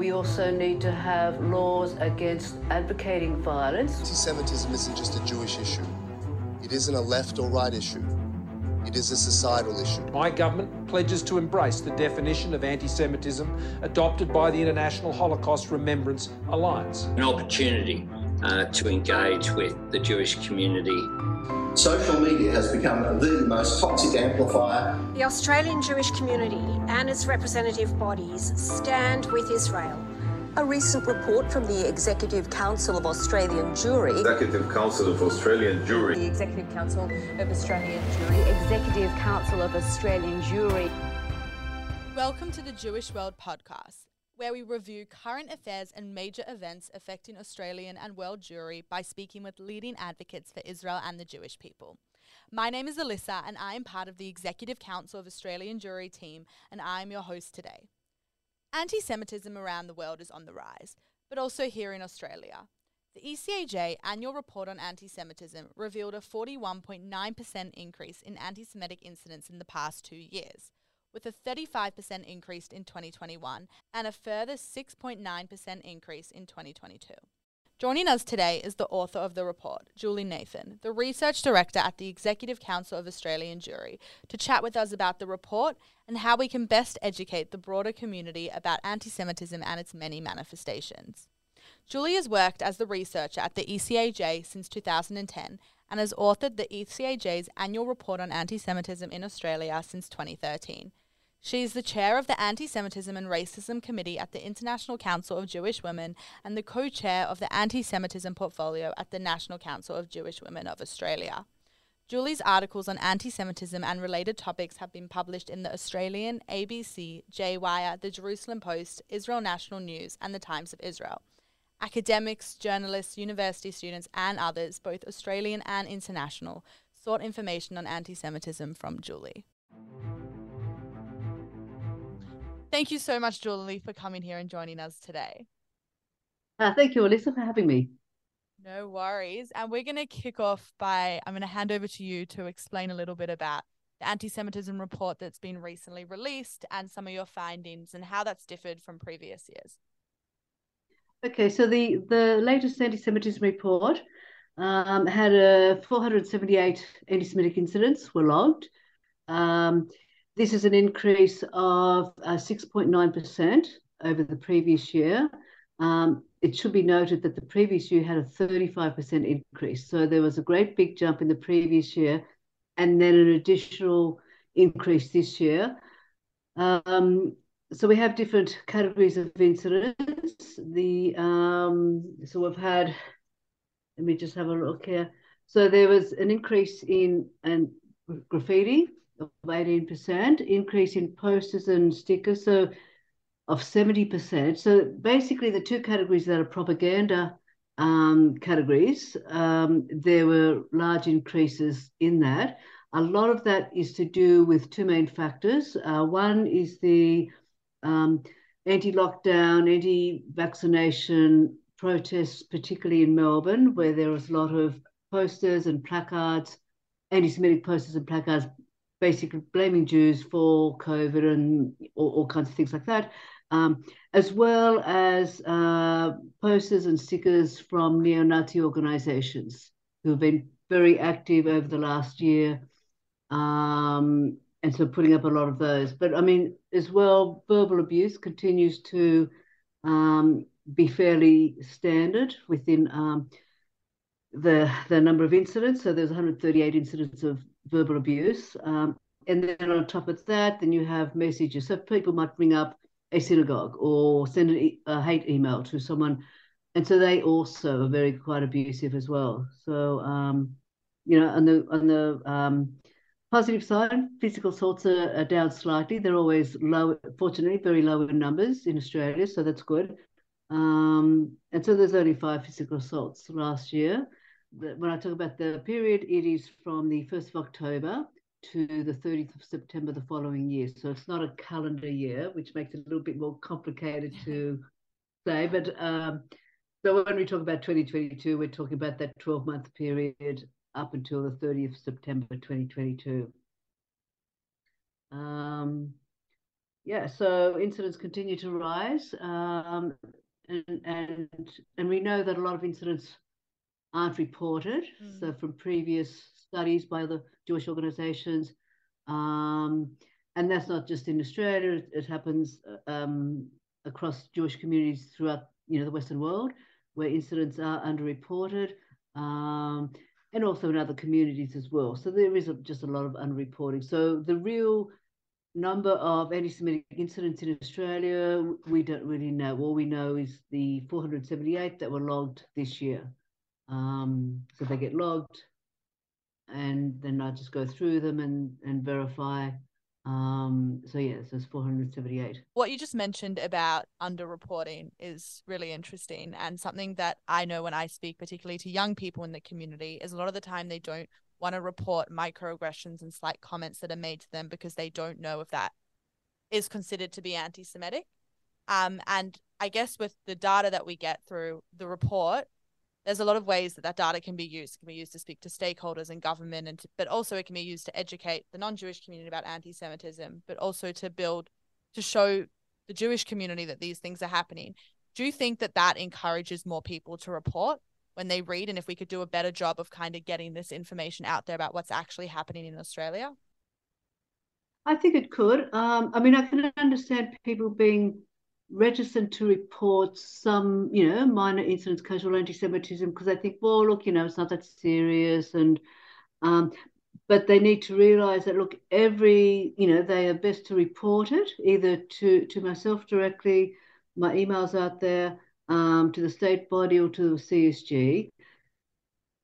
We also need to have laws against advocating violence. Anti-Semitism isn't just a Jewish issue. It isn't a left or right issue. It is a societal issue. My government pledges to embrace the definition of anti-Semitism adopted by the International Holocaust Remembrance Alliance. An opportunity to engage with the Jewish community. Social media has become the most toxic amplifier. The Australian Jewish community and its representative bodies stand with Israel. A recent report from the Executive Council of Australian Jewry. Executive Council of Australian Jewry. The Executive Council of Australian Jewry. Executive Council of Australian Jewry. Welcome to the Jewish World Podcast, where we review current affairs and major events affecting Australian and world Jewry by speaking with leading advocates for Israel and the Jewish people. My name is Alyssa, and I am part of the Executive Council of Australian Jewry team, and I am your host today. Anti-Semitism around the world is on the rise, but also here in Australia. The ECAJ annual report on anti-Semitism revealed a 41.9% increase in anti-Semitic incidents in the past 2 years, with a 35% increase in 2021 and a further 6.9% increase in 2022. Joining us today is the author of the report, Julie Nathan, the Research Director at the Executive Council of Australian Jewry, to chat with us about the report and how we can best educate the broader community about anti-Semitism and its many manifestations. Julie has worked as the researcher at the ECAJ since 2010 and has authored the ECAJ's annual report on anti-Semitism in Australia since 2013. She is the chair of the Anti-Semitism and Racism Committee at the International Council of Jewish Women and the co-chair of the Anti-Semitism Portfolio at the National Council of Jewish Women of Australia. Julie's articles on anti-Semitism and related topics have been published in the Australian, ABC, J-Wire, the Jerusalem Post, Israel National News and the Times of Israel. Academics, journalists, university students and others, both Australian and international, sought information on anti-Semitism from Julie. Thank you so much, Julie, for coming here and joining us today. Thank you, Alyssa, for having me. No worries. And we're going to kick off by, I'm going to hand over to you to explain a little bit about the anti-Semitism report that's been recently released and some of your findings and how that's differed from previous years. Okay, so the latest anti-Semitism report had 478 anti-Semitic incidents were logged. This is an increase of 6.9% over the previous year. It should be noted that the previous year had a 35% increase. So there was a great big jump in the previous year and then an additional increase this year. So we have different categories of incidents. So we've had, let me just have a look here. So there was an increase in graffiti of 18%, increase in posters and stickers, so of 70%. So basically the two categories that are propaganda categories, there were large increases in that. A lot of that is to do with two main factors. One is the anti-lockdown, anti-vaccination protests, particularly in Melbourne, where there was a lot of posters and placards, anti-Semitic posters and placards, basically blaming Jews for COVID and all kinds of things like that, as well as posters and stickers from neo-Nazi organisations who have been very active over the last year, and so putting up a lot of those. But, I mean, as well, verbal abuse continues to be fairly standard within the number of incidents. So there's 138 incidents of verbal abuse, and then on top of that, then you have messages. So people might bring up a synagogue or send a hate email to someone, and so they also are quite abusive as well. So you know, on the positive side, physical assaults are down slightly. They're always low, fortunately, very low in numbers in Australia, so that's good. And so there's only 5 physical assaults last year. When I talk about the period, it is from the 1st of October to the 30th of September the following year. So it's not a calendar year, which makes it a little bit more complicated to say. But so when we talk about 2022, we're talking about that 12-month period up until the 30th of September 2022. yeah, so incidents continue to rise, and we know that a lot of incidents aren't reported. Mm. So from previous studies by the Jewish organisations, and that's not just in Australia. It happens across Jewish communities throughout, the Western world, where incidents are underreported, and also in other communities as well. So there is just a lot of underreporting. So the real number of anti-Semitic incidents in Australia, we don't really know. All we know is the 478 that were logged this year. So they get logged, and then I just go through them and verify. So it's 478. What you just mentioned about underreporting is really interesting, and something that I know when I speak, particularly to young people in the community, is a lot of the time they don't want to report microaggressions and slight comments that are made to them because they don't know if that is considered to be anti-Semitic. And I guess with the data that we get through the report, there's a lot of ways that data can be used. It can be used to speak to stakeholders and government, but also it can be used to educate the non-Jewish community about anti-Semitism, but also to show the Jewish community that these things are happening. Do you think that encourages more people to report when they read? And if we could do a better job of kind of getting this information out there about what's actually happening in Australia? I think it could. I can understand people being reticent to report some, minor incidents, casual anti-Semitism, because I think, well, look, it's not that serious, and but they need to realise that, look, they are best to report it either to myself directly, my emails out there, to the state body or to the CSG,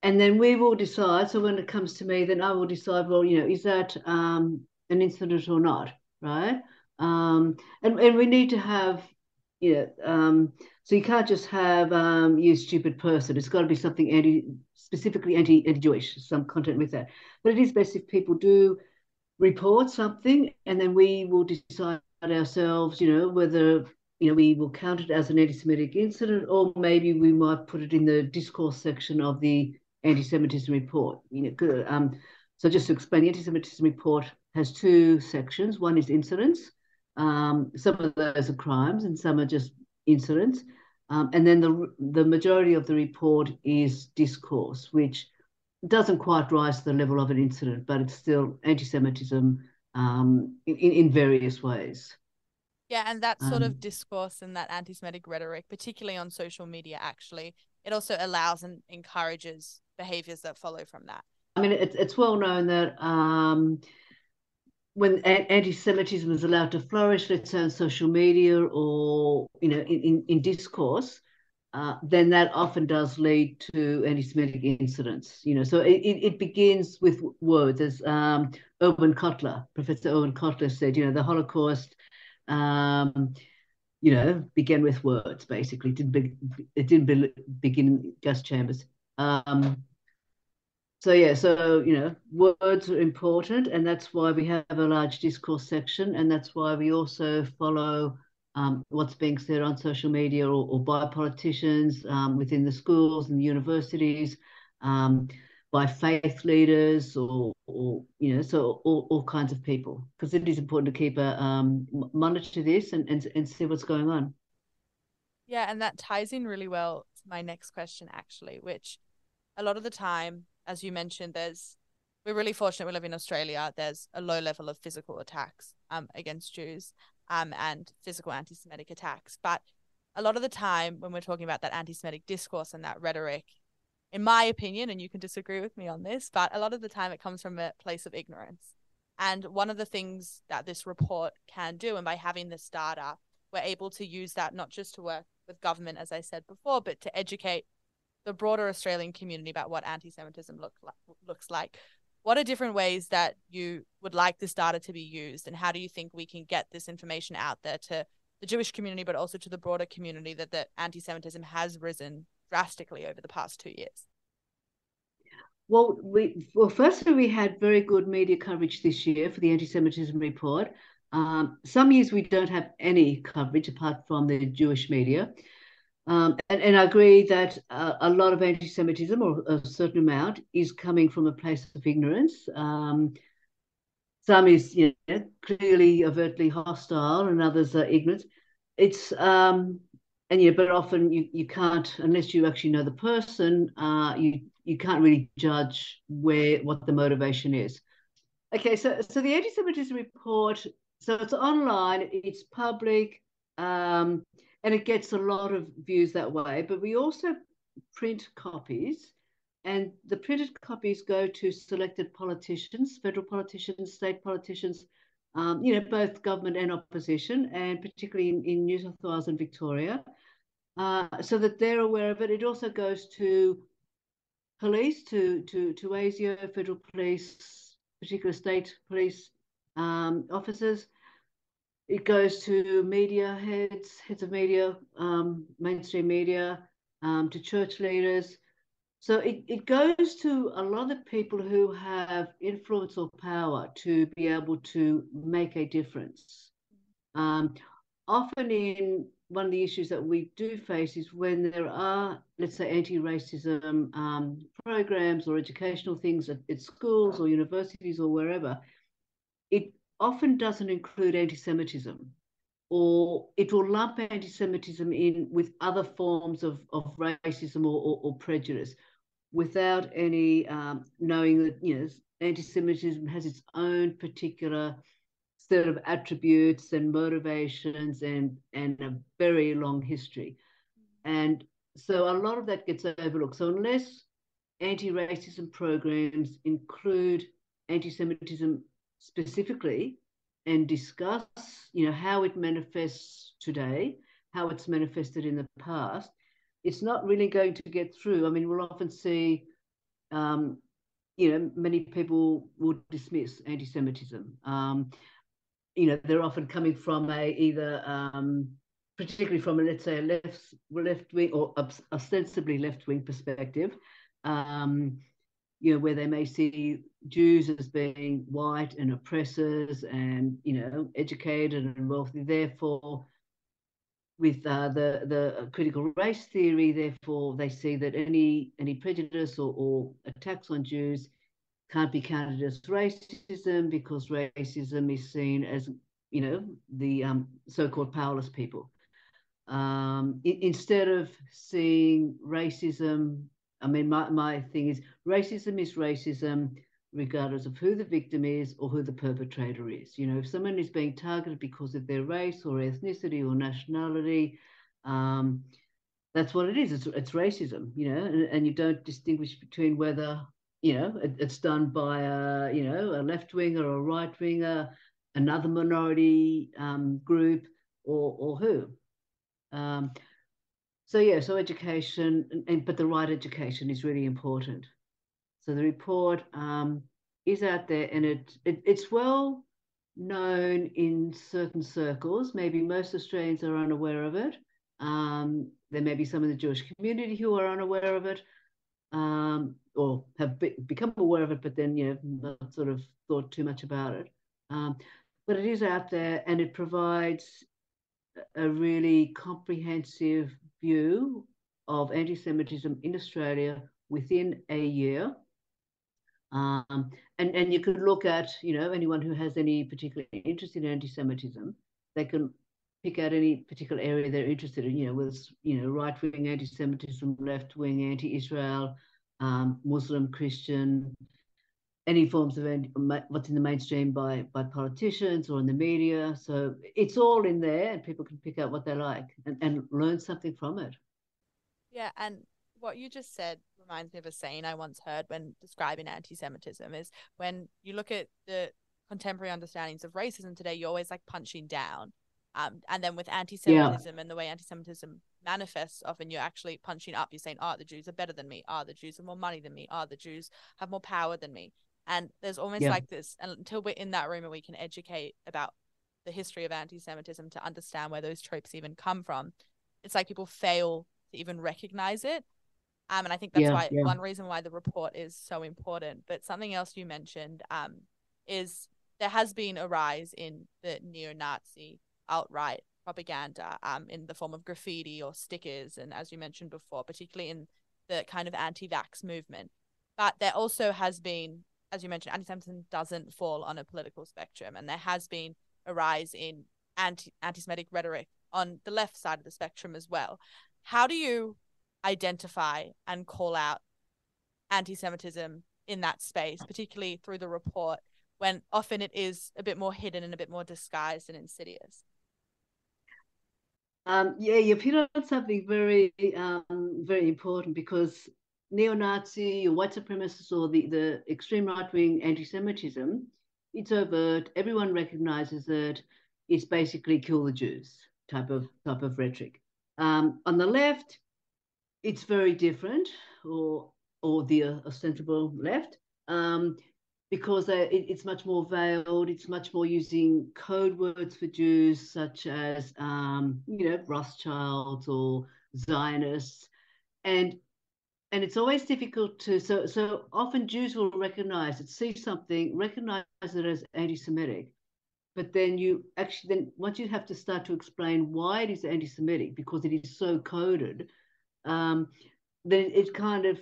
and then we will decide. So when it comes to me, then I will decide, well, is that an incident or not, right? And we need to have. So you can't just have you stupid person. It's got to be something specifically anti-Jewish, some content with that. But it is best if people do report something, and then we will decide ourselves, whether we will count it as an anti-Semitic incident, or maybe we might put it in the discourse section of the anti-Semitism report. So just to explain, the anti-Semitism report has two sections. One is incidents. Some of those are crimes and some are just incidents. And then the majority of the report is discourse, which doesn't quite rise to the level of an incident, but it's still anti-Semitism in various ways. Yeah, and that sort of discourse and that anti-Semitic rhetoric, particularly on social media, actually, it also allows and encourages behaviours that follow from that. It's well known that when anti-Semitism is allowed to flourish, let's say on social media or in discourse, then that often does lead to anti-Semitic incidents. So it begins with words, as Professor Irwin Cotler said. The Holocaust, began with words. Basically, it didn't begin in gas chambers. Words are important, and that's why we have a large discourse section, and that's why we also follow what's being said on social media or by politicians, within the schools and universities, by faith leaders or all kinds of people, because it is important to keep a monitor this and see what's going on. Yeah, and that ties in really well to my next question, actually, which a lot of the time, as you mentioned, we're really fortunate we live in Australia. There's a low level of physical attacks against Jews and physical anti-Semitic attacks. But a lot of the time when we're talking about that anti-Semitic discourse and that rhetoric, in my opinion, and you can disagree with me on this, but a lot of the time it comes from a place of ignorance. And one of the things that this report can do, and by having this data, we're able to use that not just to work with government, as I said before, but to educate the broader Australian community about what anti-Semitism looks like. What are different ways that you would like this data to be used, and how do you think we can get this information out there to the Jewish community, but also to the broader community, that the anti-Semitism has risen drastically over the past 2 years? Well, firstly, we had very good media coverage this year for the anti-Semitism report. Some years we don't have any coverage apart from the Jewish media. And I agree that a lot of anti-Semitism, or a certain amount, is coming from a place of ignorance. Some is, you know, clearly overtly hostile, and others are ignorant. It's and yeah, but often you can't, unless you actually know the person, you can't really judge what the motivation is. Okay, so the anti-Semitism report, so it's online, it's public, and it gets a lot of views that way. But we also print copies, and the printed copies go to selected politicians, federal politicians, state politicians, both government and opposition, and particularly in New South Wales and Victoria, so that they're aware of it. It also goes to police, to ASIO, federal police, particular state police officers. It goes to media heads of media, mainstream media, to church leaders. So it goes to a lot of people who have influence or power to be able to make a difference. Often in one of the issues that we do face is when there are, let's say, anti-racism programs or educational things at schools or universities or wherever, it often doesn't include anti-Semitism, or it will lump anti-Semitism in with other forms of racism or prejudice, without any knowing that, you know, anti-Semitism has its own particular set of attributes and motivations and a very long history. And so a lot of that gets overlooked. So unless anti-racism programs include anti-Semitism specifically and discuss, you know, how it manifests today, how it's manifested in the past, it's not really going to get through. I mean, we'll often see, many people will dismiss anti-Semitism. They're often coming from particularly from, let's say, a left-wing or ostensibly left-wing perspective, where they may see Jews as being white and oppressors and, you know, educated and wealthy. Therefore, with the critical race theory, therefore they see that any prejudice or attacks on Jews can't be counted as racism, because racism is seen as, you know, the so-called powerless people. Instead of seeing racism, I mean, my thing is racism regardless of who the victim is or who the perpetrator is. You know, if someone is being targeted because of their race or ethnicity or nationality, that's what it is. It's racism, you know, and you don't distinguish between whether, you know, it's done by a left-winger or a right-winger, another minority group, or who. So education, but the right education is really important. So the report is out there, and it's well known in certain circles. Maybe most Australians are unaware of it. There may be some in the Jewish community who are unaware of it, or have become aware of it, but then, you know, not sort of thought too much about it. But it is out there, and it provides a really comprehensive view of anti-Semitism in Australia within a year. And you can look at, you know, anyone who has any particular interest in anti-Semitism, they can pick out any particular area they're interested in, you know, whether it's, you know, right-wing anti-Semitism, left-wing anti-Israel, Muslim, Christian, any forms of what's in the mainstream by politicians or in the media. So it's all in there, and people can pick out what they like and learn something from it. Yeah, and what you just said reminds me of a saying I once heard when describing anti-Semitism, is when you look at the contemporary understandings of racism today, you're always like punching down. And then with anti-Semitism, yeah, and the way anti-Semitism manifests, often you're actually punching up. You're saying, the Jews are better than me. The Jews have more money than me. The Jews have more power than me. And there's almost, yeah, like this, until we're in that room and we can educate about the history of anti-Semitism to understand where those tropes even come from, it's like people fail to even recognize it. And I think that's one reason why the report is so important. But something else you mentioned is there has been a rise in the neo-Nazi alt-right propaganda in the form of graffiti or stickers. And as you mentioned before, particularly in the kind of anti-vax movement. But there also has been, as you mentioned, anti-Semitism doesn't fall on a political spectrum, and there has been a rise in anti-Semitic rhetoric on the left side of the spectrum as well. How do you identify and call out anti-Semitism in that space, particularly through the report, when often it is a bit more hidden and a bit more disguised and insidious? Yeah, you've hit on something very, very important, because neo-Nazi, white supremacists, or the extreme right-wing anti-Semitism, it's overt. Everyone recognises that it's basically kill the Jews type of rhetoric. On the left, it's very different, or the ostensible left, because it's much more veiled. It's much more using code words for Jews, such as Rothschilds or Zionists, and it's always difficult to. So often Jews will recognise it, see something, recognise it as anti-Semitic, but then once you have to start to explain why it is anti-Semitic, because it is so coded, then it kind of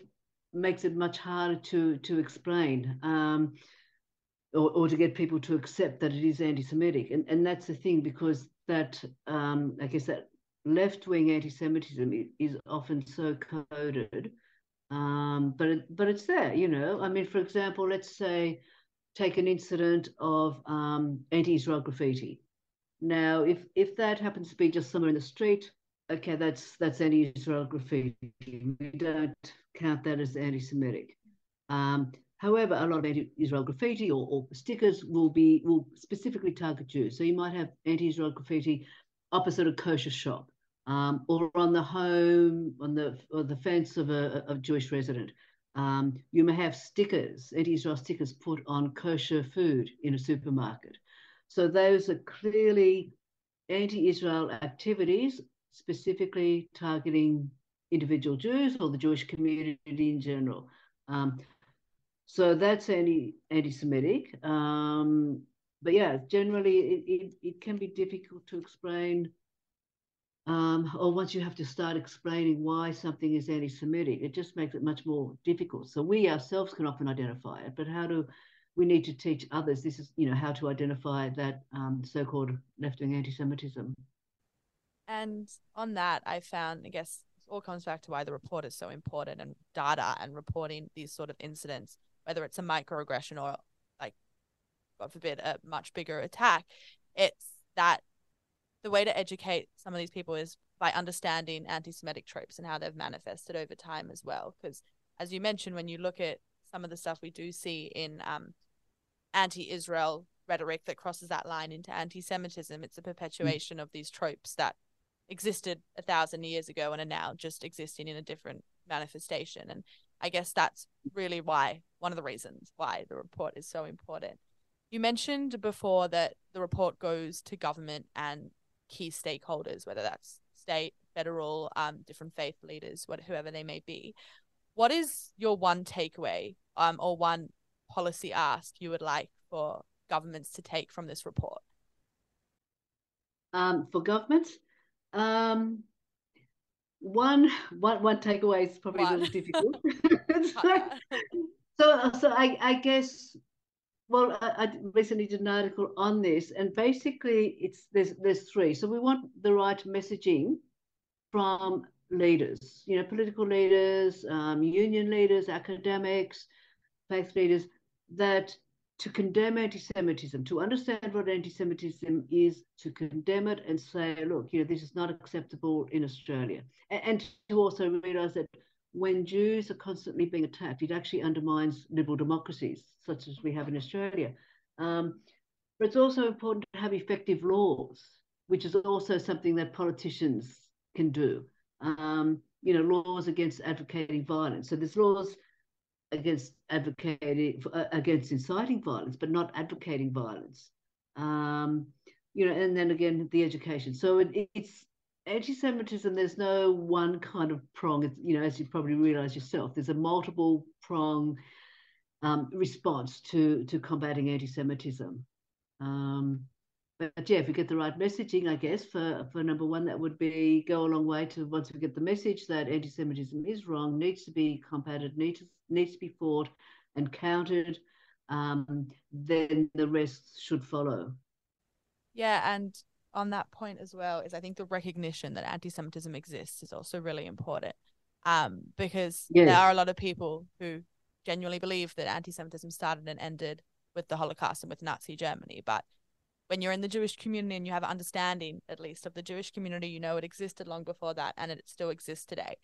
makes it much harder to explain or to get people to accept that it is anti-Semitic. And that's the thing, because that left-wing anti-Semitism is often so coded, but it's there, I mean, for example, let's say, take an incident of anti-Israel graffiti. Now, if that happens to be just somewhere in the street, okay, that's anti-Israel graffiti. We don't count that as anti-Semitic. However, a lot of anti-Israel graffiti or stickers will specifically target Jews. So you might have anti-Israel graffiti opposite a kosher shop, or on the home or the fence of a Jewish resident. You may have stickers, anti-Israel stickers, put on kosher food in a supermarket. So those are clearly anti-Israel activities, specifically targeting individual Jews or the Jewish community in general. So that's anti-Semitic. But yeah, generally it can be difficult to explain, or once you have to start explaining why something is anti-Semitic, it just makes it much more difficult. So we ourselves can often identify it, but how do we need to teach others? This is, how to identify that so-called left-wing anti-Semitism. And on that, I found, I guess, it all comes back to why the report is so important, and data and reporting these sort of incidents, whether it's a microaggression or, like, God forbid, a much bigger attack. It's that the way to educate some of these people is by understanding anti-Semitic tropes and how they've manifested over time as well. Because, as you mentioned, when you look at some of the stuff we do see in anti-Israel rhetoric that crosses that line into anti-Semitism, it's a perpetuation of these tropes that existed 1,000 years ago and are now just existing in a different manifestation. And I guess that's really one of the reasons why the report is so important. You mentioned before that the report goes to government and key stakeholders, whether that's state, federal, different faith leaders, whoever they may be. What is your one takeaway or one policy ask you would like for governments to take from this report? For governments? One takeaway is probably a little difficult. So I guess, well, I recently did an article on this, and basically there's three. So we want the right messaging from leaders, political leaders, union leaders, academics, faith leaders, that to condemn anti-Semitism, to understand what anti-Semitism is, to condemn it and say, look, this is not acceptable in Australia. And to also realise that when Jews are constantly being attacked, it actually undermines liberal democracies, such as we have in Australia. But it's also important to have effective laws, which is also something that politicians can do. Laws against advocating violence. So there's laws against inciting violence, but not advocating violence. And then again, the education. So it's anti-Semitism. There's no one kind of prong. It's, as you probably realise yourself, there's a multiple prong response to combating anti-Semitism. But yeah, if we get the right messaging, I guess for number one, that would be go a long way to, once we get the message that anti-Semitism is wrong, needs to be combated, needs to be fought and countered, then the rest should follow. Yeah, and on that point as well is I think the recognition that anti-Semitism exists is also really important, because yes, there are a lot of people who genuinely believe that anti-Semitism started and ended with the Holocaust and with Nazi Germany. But when you're in the Jewish community and you have an understanding, at least, of the Jewish community, you know it existed long before that and it still exists today.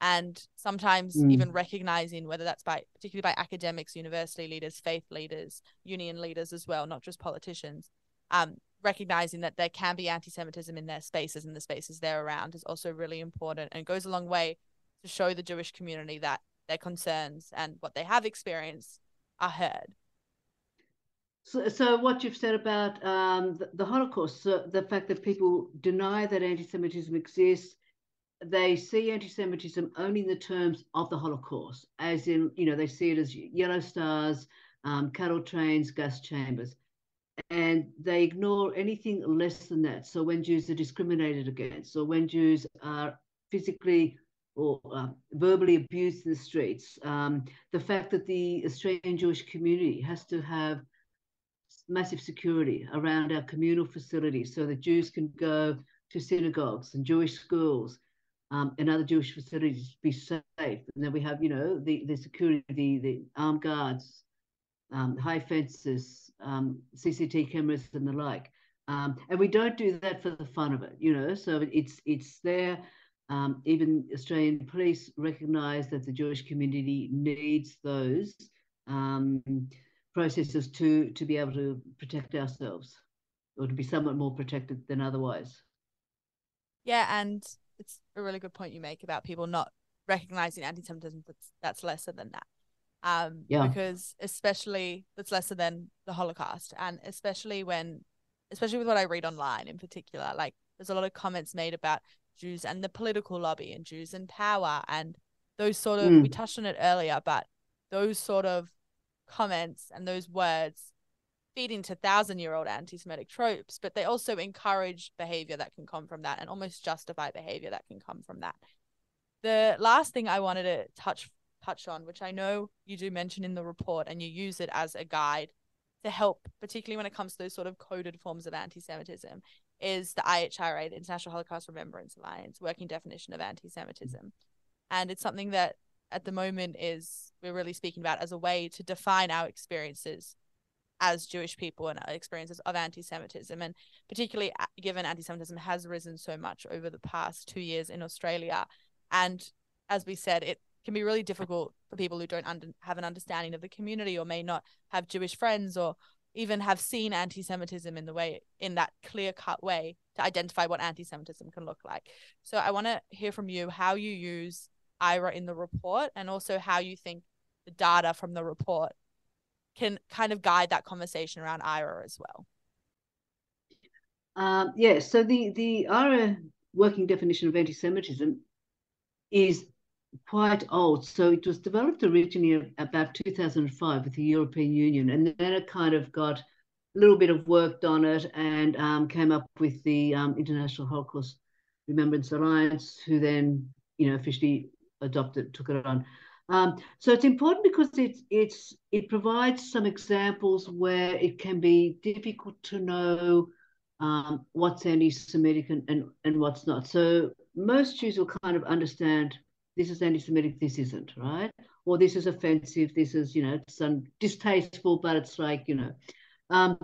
And sometimes even recognizing, whether that's by, particularly by academics, university leaders, faith leaders, union leaders as well, not just politicians, recognizing that there can be anti-Semitism in their spaces and the spaces they're around is also really important, and goes a long way to show the Jewish community that their concerns and what they have experienced are heard. So what you've said about the Holocaust, the fact that people deny that anti-Semitism exists, they see anti-Semitism only in the terms of the Holocaust, as in, you know, they see it as yellow stars, cattle trains, gas chambers, and they ignore anything less than that. So when Jews are discriminated against, or when Jews are physically or verbally abused in the streets, the fact that the Australian Jewish community has to have massive security around our communal facilities so that Jews can go to synagogues and Jewish schools and other Jewish facilities to be safe. And then we have, you know, the security, the armed guards, high fences, CCTV cameras and the like. And we don't do that for the fun of it, you know, so it's there. Even Australian police recognise that the Jewish community needs those processes to be able to protect ourselves, or to be somewhat more protected than otherwise. Yeah, and it's a really good point you make about people not recognizing anti-Semitism that's lesser than that, because especially that's lesser than the Holocaust, and especially with what I read online in particular, like there's a lot of comments made about Jews and the political lobby and Jews in power and those sort of we touched on it earlier, but those sort of comments and those words feed into 1,000-year-old anti-Semitic tropes, but they also encourage behavior that can come from that and almost justify behavior that can come from that. The last thing I wanted to touch on, which I know you do mention in the report and you use it as a guide to help, particularly when it comes to those sort of coded forms of anti-Semitism, is the IHRA, the International Holocaust Remembrance Alliance, working definition of anti-Semitism. And it's something that at the moment we're really speaking about as a way to define our experiences as Jewish people and our experiences of anti-Semitism, and particularly given anti-Semitism has risen so much over the past 2 years in Australia. And as we said, it can be really difficult for people who don't have an understanding of the community, or may not have Jewish friends, or even have seen anti-Semitism in that clear-cut way, to identify what anti-Semitism can look like. So I want to hear from you how you use IRA in the report, and also how you think the data from the report can kind of guide that conversation around IRA as well. So the IRA working definition of anti-Semitism is quite old. So it was developed originally about 2005 with the European Union, and then it kind of got a little bit of work done it, and came up with the International Holocaust Remembrance Alliance, who then, you know, officially adopted, took it on. So it's important because it provides some examples where it can be difficult to know what's anti-Semitic and what's not. So most Jews will kind of understand this is anti-Semitic, this isn't, right? Or this is offensive, this is, you know, it's distasteful, but it's like, you know.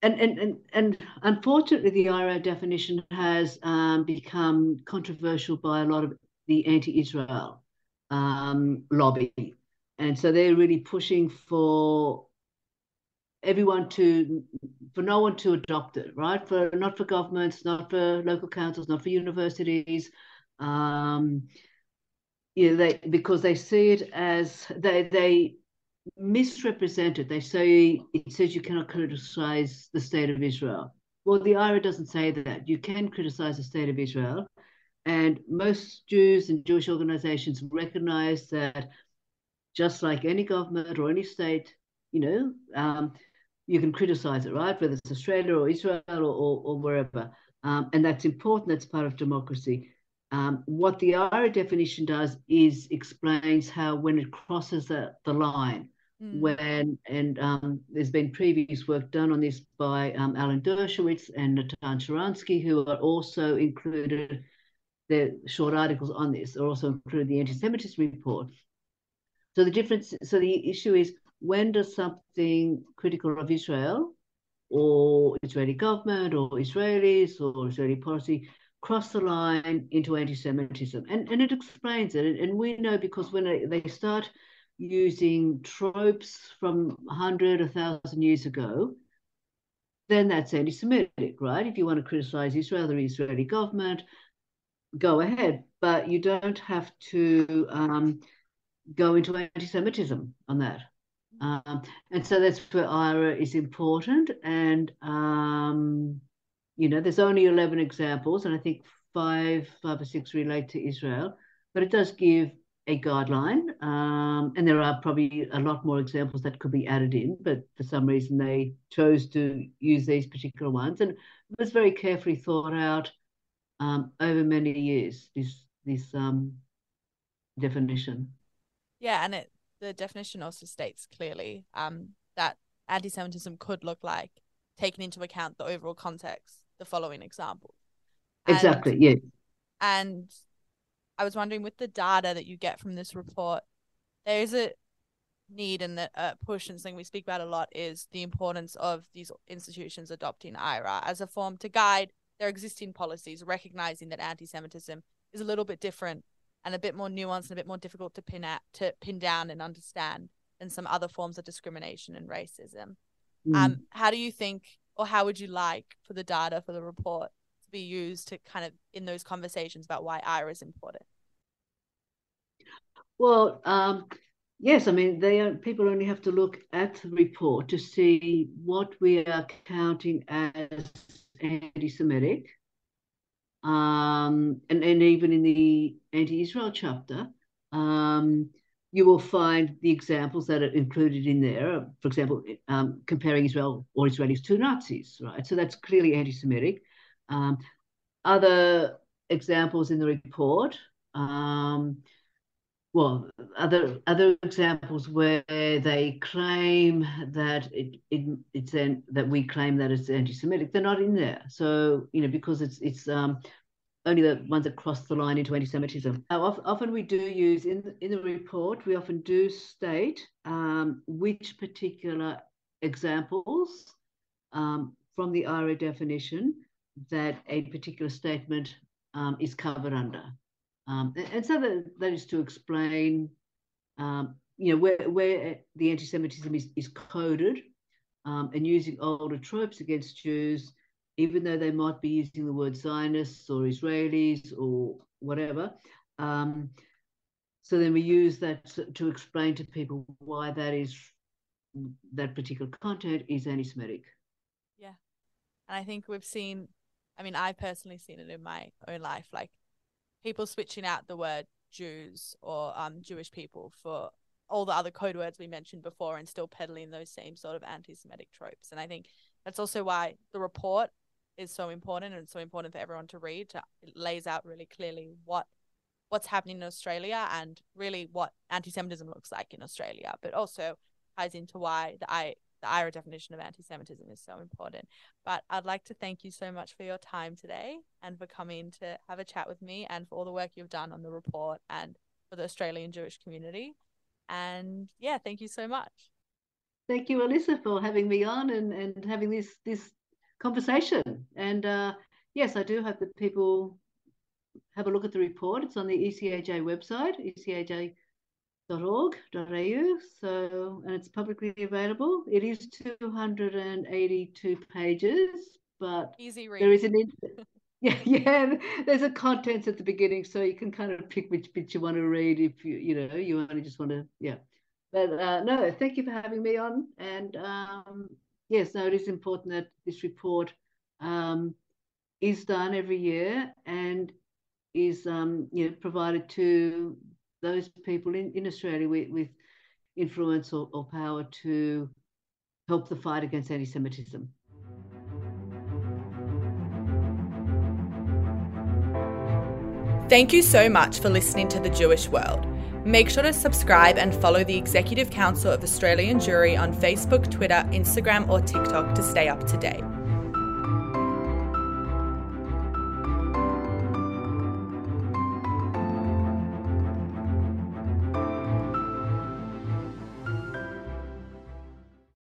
And unfortunately, the IRA definition has become controversial by a lot of the anti-Israel lobby. And so they're really pushing for everyone for no one to adopt it, right? Not for governments, not for local councils, not for universities. Because they see it as, they misrepresent it. They say, it says you cannot criticize the state of Israel. Well, the IRA doesn't say that. You can criticize the state of Israel. And most Jews and Jewish organizations recognize that, just like any government or any state, you know, you can criticize it, right? Whether it's Australia or Israel or wherever. And that's important. That's part of democracy. What the IRA definition does is explains how, when it crosses the line when, and there's been previous work done on this by Alan Dershowitz and Natan Sharansky, who are also included, their short articles on this are also included in the anti-Semitism report. So the difference, so the issue is, when does something critical of Israel or Israeli government or Israelis or Israeli policy cross the line into anti-Semitism? And it explains it. And we know, because when they start using tropes from 100, 1,000 years ago, then that's anti-Semitic, right? If you want to criticize Israel or the Israeli government, go ahead. But you don't have to go into anti-Semitism on that. And so that's where IRA is important. And, you know, there's only 11 examples, and I think five or six relate to Israel, but it does give a guideline. And there are probably a lot more examples that could be added in, but for some reason they chose to use these particular ones. And it was very carefully thought out over many years, this definition. Yeah, and the definition also states clearly that anti-Semitism could look like, taking into account the overall context, the following example. Exactly, yes. And I was wondering, with the data that you get from this report, there is a need and a push, and something we speak about a lot is the importance of these institutions adopting IRA as a form to guide their existing policies, recognizing that anti-Semitism is a little bit different and a bit more nuanced and a bit more difficult to pin down and understand than some other forms of discrimination and racism. How do you think, or how would you like for the data for the report to be used to kind of in those conversations about why IRA is important? Well, yes, I mean, people only have to look at the report to see what we are counting as anti-Semitic. And even in the anti-Israel chapter, you will find the examples that are included in there. For example, comparing Israel or Israelis to Nazis, right? So that's clearly anti-Semitic. Other examples in the report, other examples where they claim that we claim that it's anti-Semitic, they're not in there. So, you know, because it's only the ones that cross the line into anti-Semitism. Often we do use in the report, we often do state which particular examples from the IRA definition that a particular statement is covered under. And so that is to explain, you know, where the anti-Semitism is coded, and using older tropes against Jews, even though they might be using the word Zionists or Israelis or whatever. So then we use that to explain to people why that particular content is anti-Semitic. Yeah. And I think we've seen, I mean, I've personally seen it in my own life, like, people switching out the word Jews or Jewish people for all the other code words we mentioned before and still peddling those same sort of anti-Semitic tropes. And I think that's also why the report is so important, and it's so important for everyone to read. It lays out really clearly what's happening in Australia and really what anti-Semitism looks like in Australia, but also ties into why the IRA definition of anti-Semitism is so important. But I'd like to thank you so much for your time today and for coming to have a chat with me, and for all the work you've done on the report and for the Australian Jewish community. And yeah, thank you so much. Thank you, Alyssa, for having me on and having this conversation. And yes, I do hope that people have a look at the report. It's on the ECAJ website, ecaj.org.au, so, and it's publicly available. It is 282 pages, but easy read. There is an there's a contents at the beginning, so you can kind of pick which bit you want to read if you only just want to But no, thank you for having me on. And yes, no, it is important that this report is done every year and is provided to those people in Australia with influence or power to help the fight against anti-Semitism. Thank you so much for listening to The Jewish World. Make sure to subscribe and follow the Executive Council of Australian Jewry on Facebook, Twitter, Instagram or TikTok to stay up to date.